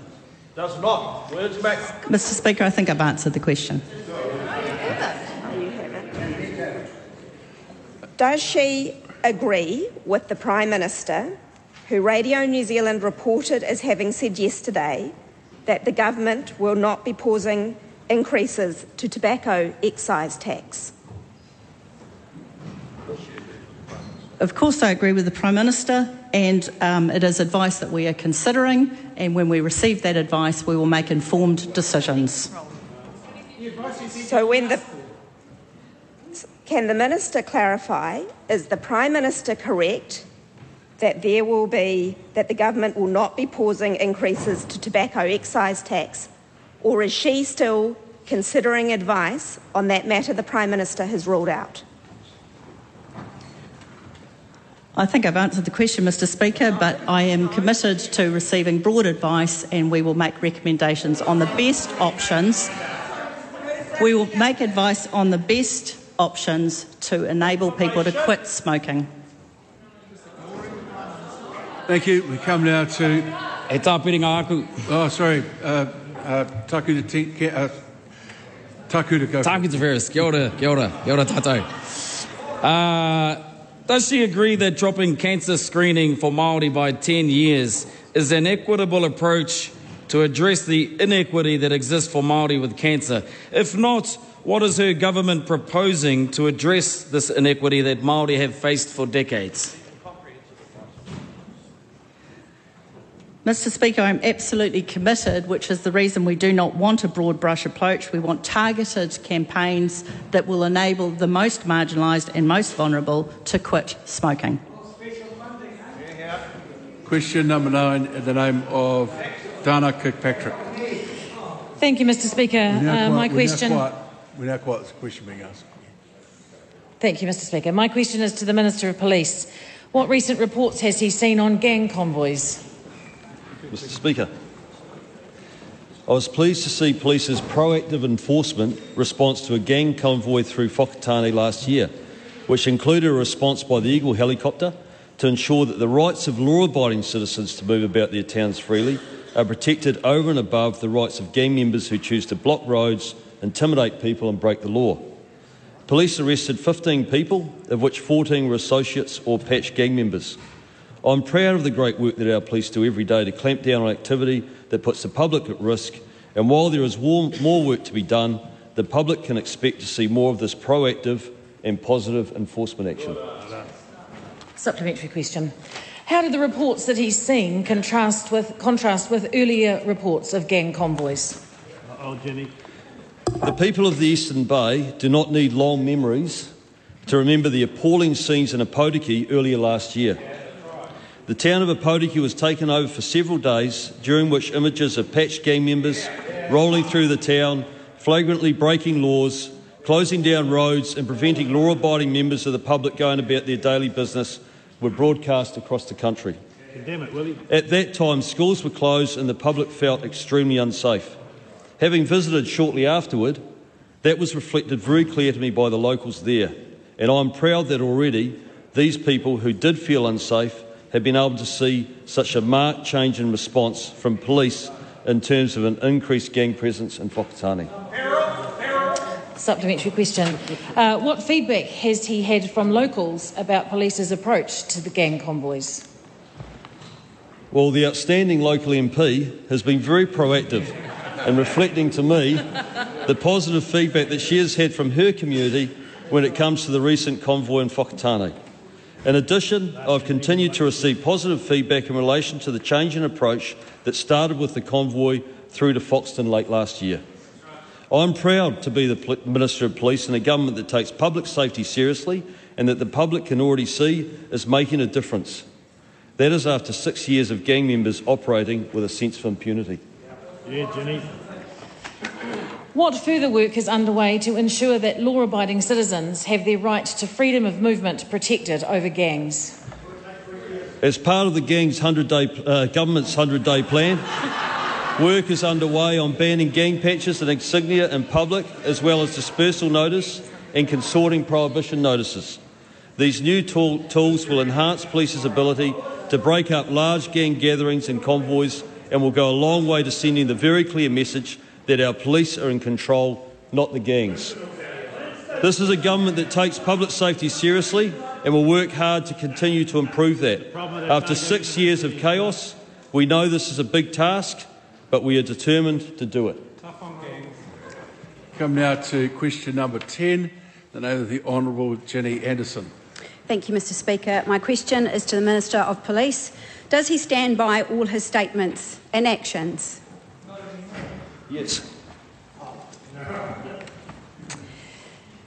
Does not. Words back. Mister Speaker, I think I've answered the question. No, you haven't. No, you haven't. Does she agree with the Prime Minister, who Radio New Zealand reported as having said yesterday that the government will not be pausing increases to tobacco excise tax? Of course I agree with the Prime Minister, and um, it is advice that we are considering, and when we receive that advice we will make informed decisions. So when the Can the Minister clarify, is the Prime Minister correct that there will be, that the government will not be pausing increases to tobacco excise tax, or is she still considering advice on that matter the Prime Minister has ruled out? I think I've answered the question, Mr Speaker, but I am committed to receiving broad advice and we will make recommendations on the best options. We will make advice on the best options to enable people to quit smoking. Thank you. We come now to... Oh, sorry. Uh, uh, taku to... Te, uh, taku to go. Taku to Ferris. Kia ora. Kia ora. Kia ora tātou. Does she agree that dropping cancer screening for Māori by ten years is an equitable approach to address the inequity that exists for Māori with cancer? If not, what is her government proposing to address this inequity that Māori have faced for decades? Mr Speaker, I am absolutely committed, which is the reason we do not want a broad brush approach. We want targeted campaigns that will enable the most marginalised and most vulnerable to quit smoking. Question number nine, in the name of Dana Kirkpatrick. Thank you, Mr Speaker. Uh, my question. We're now quiet. There's a question being asked. Thank you, Mr Speaker. My question is to the Minister of Police. What recent reports has he seen on gang convoys? Mr Speaker, I was pleased to see police's proactive enforcement response to a gang convoy through Whakatane last year, which included a response by the Eagle helicopter to ensure that the rights of law-abiding citizens to move about their towns freely are protected over and above the rights of gang members who choose to block roads, intimidate people and break the law. Police arrested fifteen people, of which fourteen were associates or patch gang members. I'm proud of the great work that our police do every day to clamp down on activity that puts the public at risk, and while there is more work to be done, the public can expect to see more of this proactive and positive enforcement action. Supplementary question. How do the reports that he's seen contrast with, contrast with earlier reports of gang convoys? Uh-oh, Ginny. The people of the Eastern Bay do not need long memories to remember the appalling scenes in Ōpōtiki earlier last year. The town of Ōpōtiki was taken over for several days, during which images of patched gang members rolling through the town, flagrantly breaking laws, closing down roads and preventing law-abiding members of the public going about their daily business were broadcast across the country. Damn it, Willie. At that time, schools were closed and the public felt extremely unsafe. Having visited shortly afterward, that was reflected very clear to me by the locals there, and I'm proud that already these people who did feel unsafe have been able to see such a marked change in response from police in terms of an increased gang presence in Whakatane. Supplementary question. Uh, what feedback has he had from locals about police's approach to the gang convoys? Well, the outstanding local M P has been very proactive in reflecting to me the positive feedback that she has had from her community when it comes to the recent convoy in Whakatane. In addition, I've continued to receive positive feedback in relation to the change in approach that started with the convoy through to Foxton late last year. I'm proud to be the Minister of Police in a government that takes public safety seriously and that the public can already see is making a difference. That is after six years of gang members operating with a sense of impunity. Yeah, Ginny. What further work is underway to ensure that law-abiding citizens have their right to freedom of movement protected over gangs? As part of the gang's one hundred day, uh, government's one hundred day plan, work is underway on banning gang patches and insignia in public, as well as dispersal notice and consorting prohibition notices. These new tool tools will enhance police's ability to break up large gang gatherings and convoys and will go a long way to sending the very clear message that our police are in control, not the gangs. This is a government that takes public safety seriously and will work hard to continue to improve that. After six years of chaos, we know this is a big task, but we are determined to do it. Come now to question number ten, in the name of the Honourable Ginny Anderson. Thank you, Mr Speaker. My question is to the Minister of Police. Does he stand by all his statements and actions? Yes.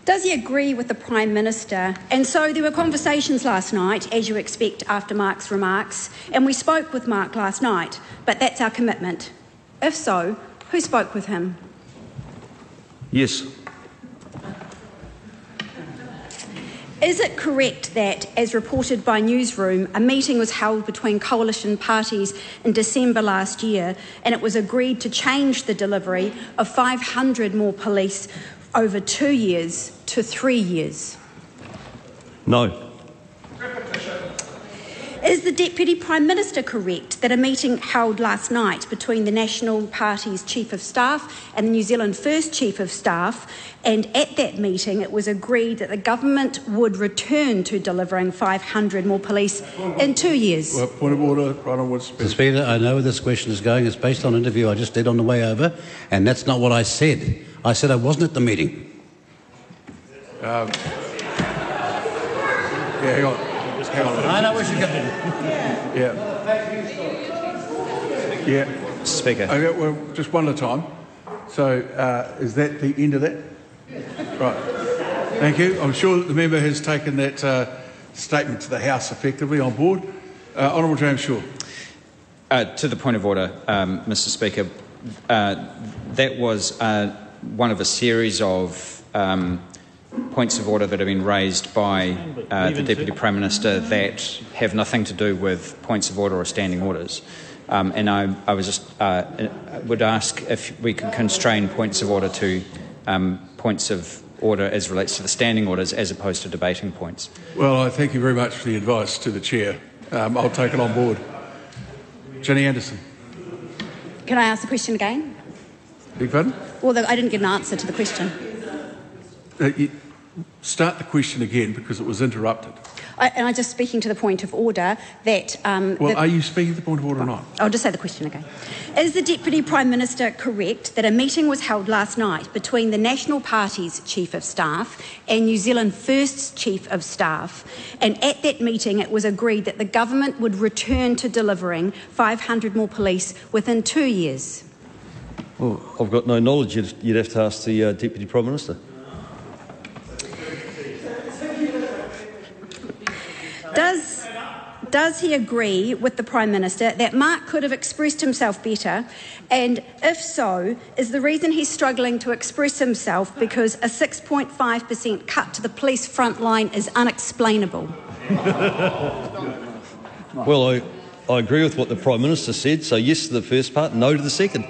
Does he agree with the Prime Minister? And so there were conversations last night, as you expect after Mark's remarks, and we spoke with Mark last night, but that's our commitment. If so, who spoke with him? Yes. Is it correct that, as reported by Newsroom, a meeting was held between coalition parties in December last year, and it was agreed to change the delivery of five hundred more police over two years to three years? No. Is the Deputy Prime Minister correct that a meeting held last night between the National Party's Chief of Staff and the New Zealand First Chief of Staff, and at that meeting it was agreed that the government would return to delivering five hundred more police in two years? Well, point of order, right on what's been. Speaker, I know where this question is going. It's based on an interview I just did on the way over, and that's not what I said. I said I wasn't at the meeting. Um, yeah, hang on. Hang on. I know where she's going. Yeah. Yeah. Speaker. Okay, well, just one at a time. So, uh, is that the end of that? Right. Thank you. I'm sure that the member has taken that uh, statement to the House effectively on board. Uh, Honourable James Shaw. Uh, to the point of order, um, Mister Speaker, uh, that was. Uh, one of a series of um, points of order that have been raised by uh, the Deputy Prime Minister that have nothing to do with points of order or standing orders. Um, and I, I was just, uh, would ask if we could constrain points of order to um, points of order as relates to the standing orders as opposed to debating points. Well, I thank you very much for the advice to the Chair. Um, I'll take it on board. Ginny Anderson. Can I ask the question again? Big pardon? Well, I didn't get an answer to the question. Uh, start the question again because it was interrupted. I, and I'm just speaking to the point of order that... Um, well, the, are you speaking to the point of order well, or not? I'll just say the question again. Is the Deputy Prime Minister correct that a meeting was held last night between the National Party's Chief of Staff and New Zealand First's Chief of Staff, and at that meeting it was agreed that the government would return to delivering five hundred more police within two years? Well, I've got no knowledge. You'd, you'd have to ask the uh, Deputy Prime Minister. Does, does he agree with the Prime Minister that Mark could have expressed himself better? And if so, is the reason he's struggling to express himself because a six point five percent cut to the police front line is unexplainable? Well, I, I agree with what the Prime Minister said, so yes to the first part, no to the second.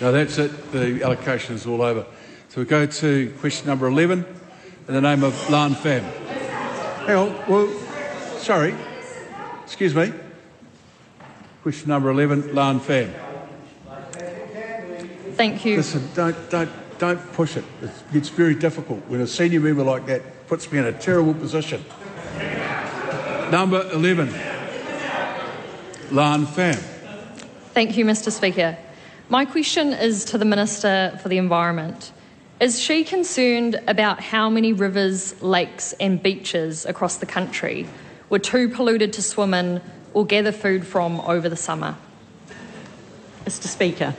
No, that's it. The allocation is all over. So we go to question number eleven in the name of Lan Pham. Hang on. Well, sorry. Excuse me. Question number eleven, Lan Pham. Thank you. Listen, don't, don't, don't push it. It gets very difficult when a senior member like that puts me in a terrible position. Number eleven, Lan Pham. Thank you, Mister Speaker. My question is to the Minister for the Environment. Is she concerned about how many rivers, lakes and beaches across the country were too polluted to swim in or gather food from over the summer? Mister Speaker.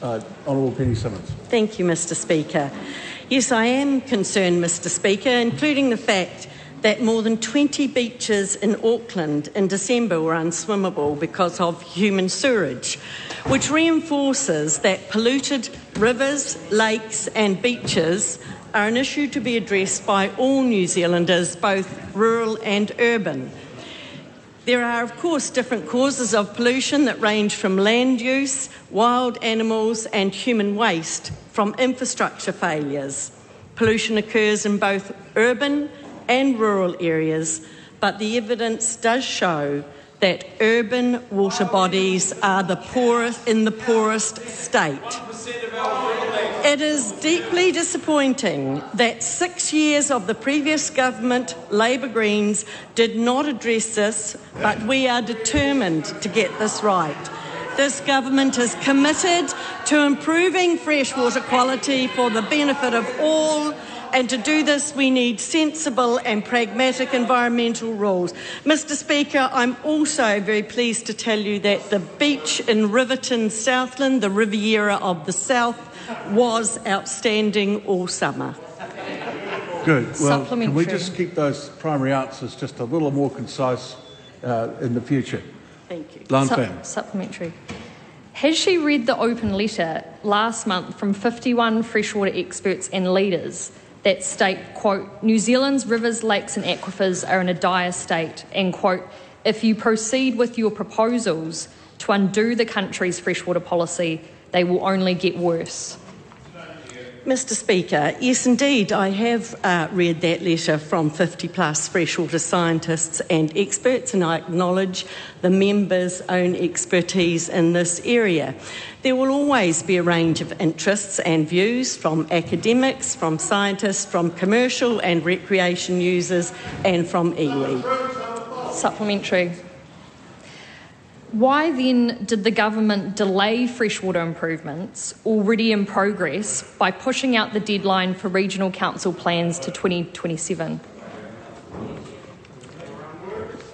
Uh, Honourable Penny Simmons. Thank you, Mister Speaker. Yes, I am concerned, Mister Speaker, including the fact that more than twenty beaches in Auckland in December were unswimmable because of human sewerage, which reinforces that polluted rivers, lakes and beaches are an issue to be addressed by all New Zealanders, both rural and urban. There are, of course, different causes of pollution that range from land use, wild animals and human waste, from infrastructure failures. Pollution occurs in both urban and rural areas, but the evidence does show that urban water bodies are the poorest in the poorest state. It is deeply disappointing that six years of the previous government, Labour Greens, did not address this, but we are determined to get this right. This government is committed to improving freshwater quality for the benefit of all, and to do this, we need sensible and pragmatic environmental rules. Mister Speaker, I'm also very pleased to tell you that the beach in Riverton, Southland, the Riviera of the South, was outstanding all summer. Good. Well, can we just keep those primary answers just a little more concise uh, in the future? Thank you. Lan Pham. Supplementary. Has she read the open letter last month from fifty-one freshwater experts and leaders that state, quote, New Zealand's rivers, lakes and aquifers are in a dire state, and, quote, if you proceed with your proposals to undo the country's freshwater policy, they will only get worse? Mister Speaker, yes indeed, I have uh, read that letter from fifty plus freshwater scientists and experts, and I acknowledge the members' own expertise in this area. There will always be a range of interests and views from academics, from scientists, from commercial and recreation users, and from iwi. Supplementary. Why then did the government delay freshwater improvements already in progress by pushing out the deadline for regional council plans to twenty twenty-seven?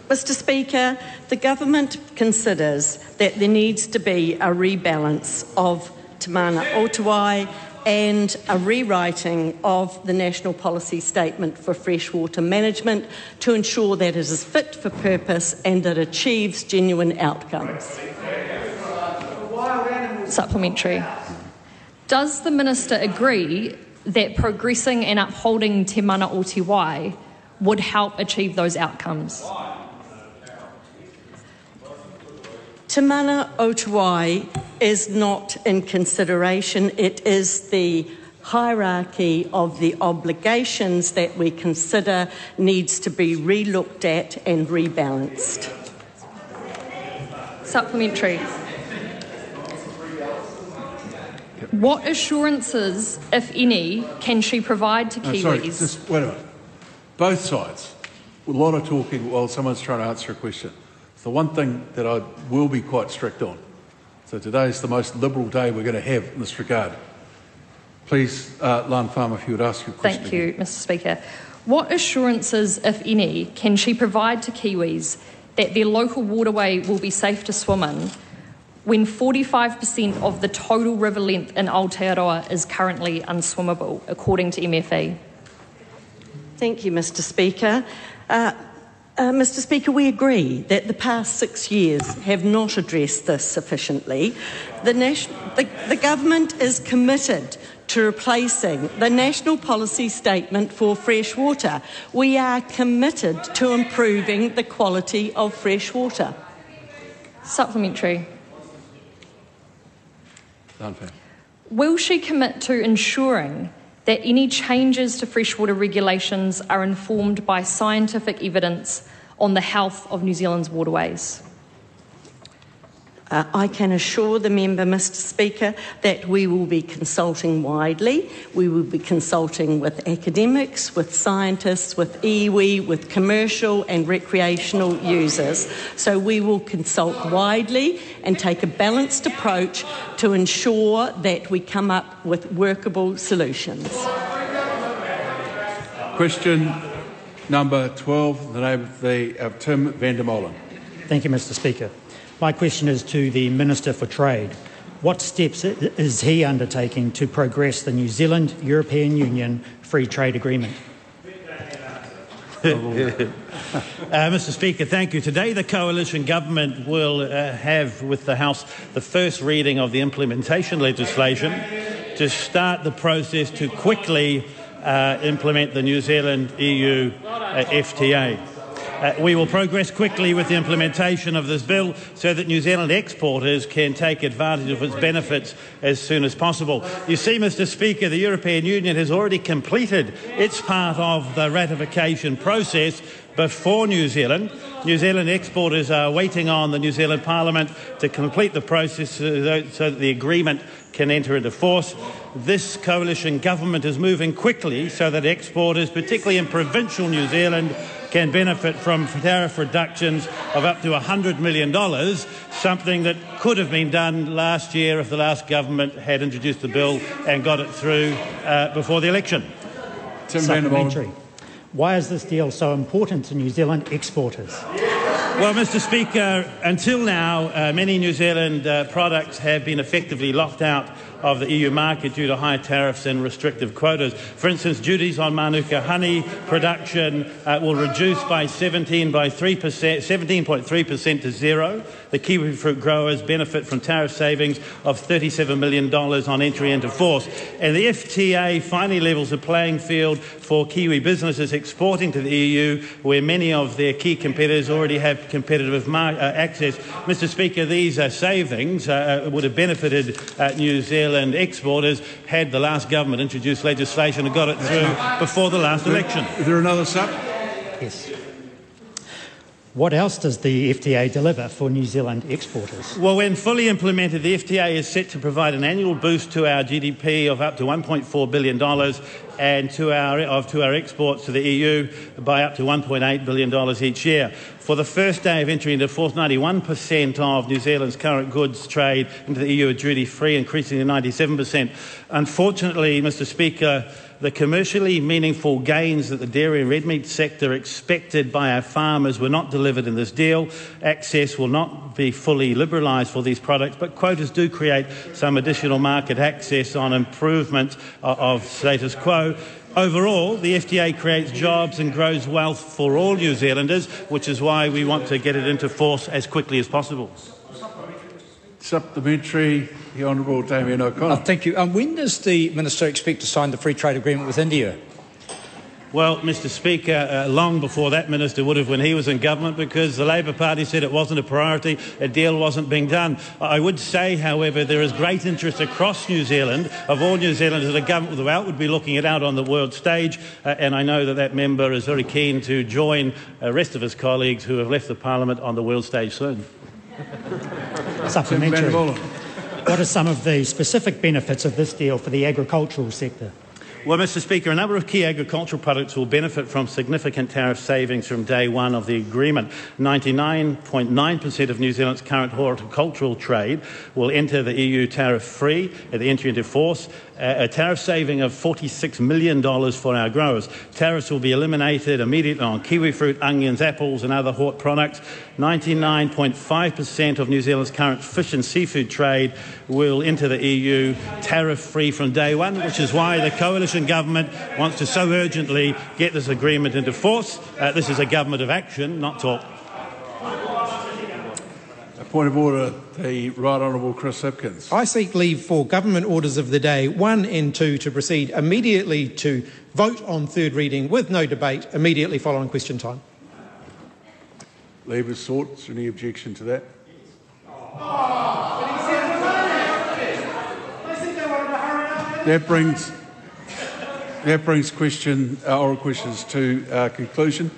Mister Speaker, the government considers that there needs to be a rebalance of Tāmana Otawai and a rewriting of the National Policy Statement for Freshwater Management to ensure that it is fit for purpose and that it achieves genuine outcomes. Supplementary. Does the Minister agree that progressing and upholding Tāmana Otawai would help achieve those outcomes? Tāmana Otawai is not in consideration. It is the hierarchy of the obligations that we consider needs to be relooked at and rebalanced. Supplementary. What assurances, if any, can she provide to Kiwis? No, sorry, just wait a minute. Both sides. A lot of talking while someone's trying to answer a question. The one thing that I will be quite strict on, so today is the most liberal day we're going to have in this regard. Please, uh, Lan Pham, if you would ask your question. Thank you, again. Mister Speaker. What assurances, if any, can she provide to Kiwis that their local waterway will be safe to swim in when forty-five percent of the total river length in Aotearoa is currently unswimmable, according to M F E? Thank you, Mister Speaker. Uh, Uh, Mister Speaker, we agree that the past six years have not addressed this sufficiently. The, the, the government is committed to replacing the National Policy Statement for fresh water. We are committed to improving the quality of fresh water. Supplementary. Will she commit to ensuring that any changes to freshwater regulations are informed by scientific evidence on the health of New Zealand's waterways? Uh, I can assure the member, Mister Speaker, that we will be consulting widely. We will be consulting with academics, with scientists, with iwi, with commercial and recreational users. So we will consult widely and take a balanced approach to ensure that we come up with workable solutions. Question number twelve, in the name of, the, of Tim van de Molen. Thank you, Mister Speaker. My question is to the Minister for Trade. What steps is he undertaking to progress the New Zealand-European Union Free Trade Agreement? uh, Mister Speaker, thank you. Today the Coalition Government will uh, have with the House the first reading of the implementation legislation to start the process to quickly uh, implement the New Zealand-E U uh, F T A. Uh, we will progress quickly with the implementation of this bill so that New Zealand exporters can take advantage of its benefits as soon as possible. You see, Mister Speaker, the European Union has already completed its part of the ratification process before New Zealand. New Zealand exporters are waiting on the New Zealand Parliament to complete the process so that the agreement can enter into force. This coalition government is moving quickly so that exporters, particularly in provincial New Zealand, can benefit from tariff reductions of up to one hundred million dollars, something that could have been done last year if the last government had introduced the bill and got it through uh, before the election. Tim van de Molen. Why is this deal so important to New Zealand exporters? Well, Mister Speaker, until now, uh, many New Zealand uh, products have been effectively locked out of the E U market due to high tariffs and restrictive quotas. For instance, duties on Manuka honey production uh, will reduce by seventeen point three percent to zero. The kiwi fruit growers benefit from tariff savings of thirty-seven million dollars on entry into force. And the F T A finally levels the playing field for Kiwi businesses exporting to the E U, where many of their key competitors already have competitive market, uh, access. Mister Speaker, these uh, savings uh, would have benefited uh, New Zealand exporters had the last government introduced legislation and got it through before the last election. Is there another sub? Yes. What else does the F T A deliver for New Zealand exporters? Well, when fully implemented, the F T A is set to provide an annual boost to our G D P of up to one point four billion dollars and to our, of, to our exports to the E U by up to one point eight billion dollars each year. For the first day of entry into force, ninety-one percent of New Zealand's current goods trade into the E U are duty-free, increasing to ninety-seven percent. Unfortunately, Mister Speaker, the commercially meaningful gains that the dairy and red meat sector expected by our farmers were not delivered in this deal. Access will not be fully liberalised for these products, but quotas do create some additional market access on improvement of status quo. Overall, the F T A creates jobs and grows wealth for all New Zealanders, which is why we want to get it into force as quickly as possible. Supplementary, the Honourable Damien O'Connor. Oh, thank you. Um, when does the Minister expect to sign the Free Trade Agreement with India? Well, Mister Speaker, uh, long before that Minister would have when he was in government, because the Labor Party said it wasn't a priority, a deal wasn't being done. I would say, however, there is great interest across New Zealand, of all New Zealanders, that a government without would be looking it out on the world stage, uh, and I know that that member is very keen to join the uh, rest of his colleagues who have left the Parliament on the world stage soon. Supplementary. What are some of the specific benefits of this deal for the agricultural sector? Well, Mister Speaker, a number of key agricultural products will benefit from significant tariff savings from day one of the agreement. ninety-nine point nine percent of New Zealand's current horticultural trade will enter the E U tariff-free at the entry into force, a tariff saving of forty-six million dollars for our growers. Tariffs will be eliminated immediately on kiwi fruit, onions, apples and other hort products. ninety-nine point five percent of New Zealand's current fish and seafood trade will enter the E U tariff-free from day one, which is why the Coalition Government wants to so urgently get this agreement into force. Uh, this is a government of action, not talk. A point of order, the Right Honourable Chris Hipkins. I seek leave for Government Orders of the Day one and two to proceed immediately to vote on third reading with no debate immediately following question time. Leave is sought. Is there any objection to that? That brings. That brings question, uh, oral questions to uh, conclusion.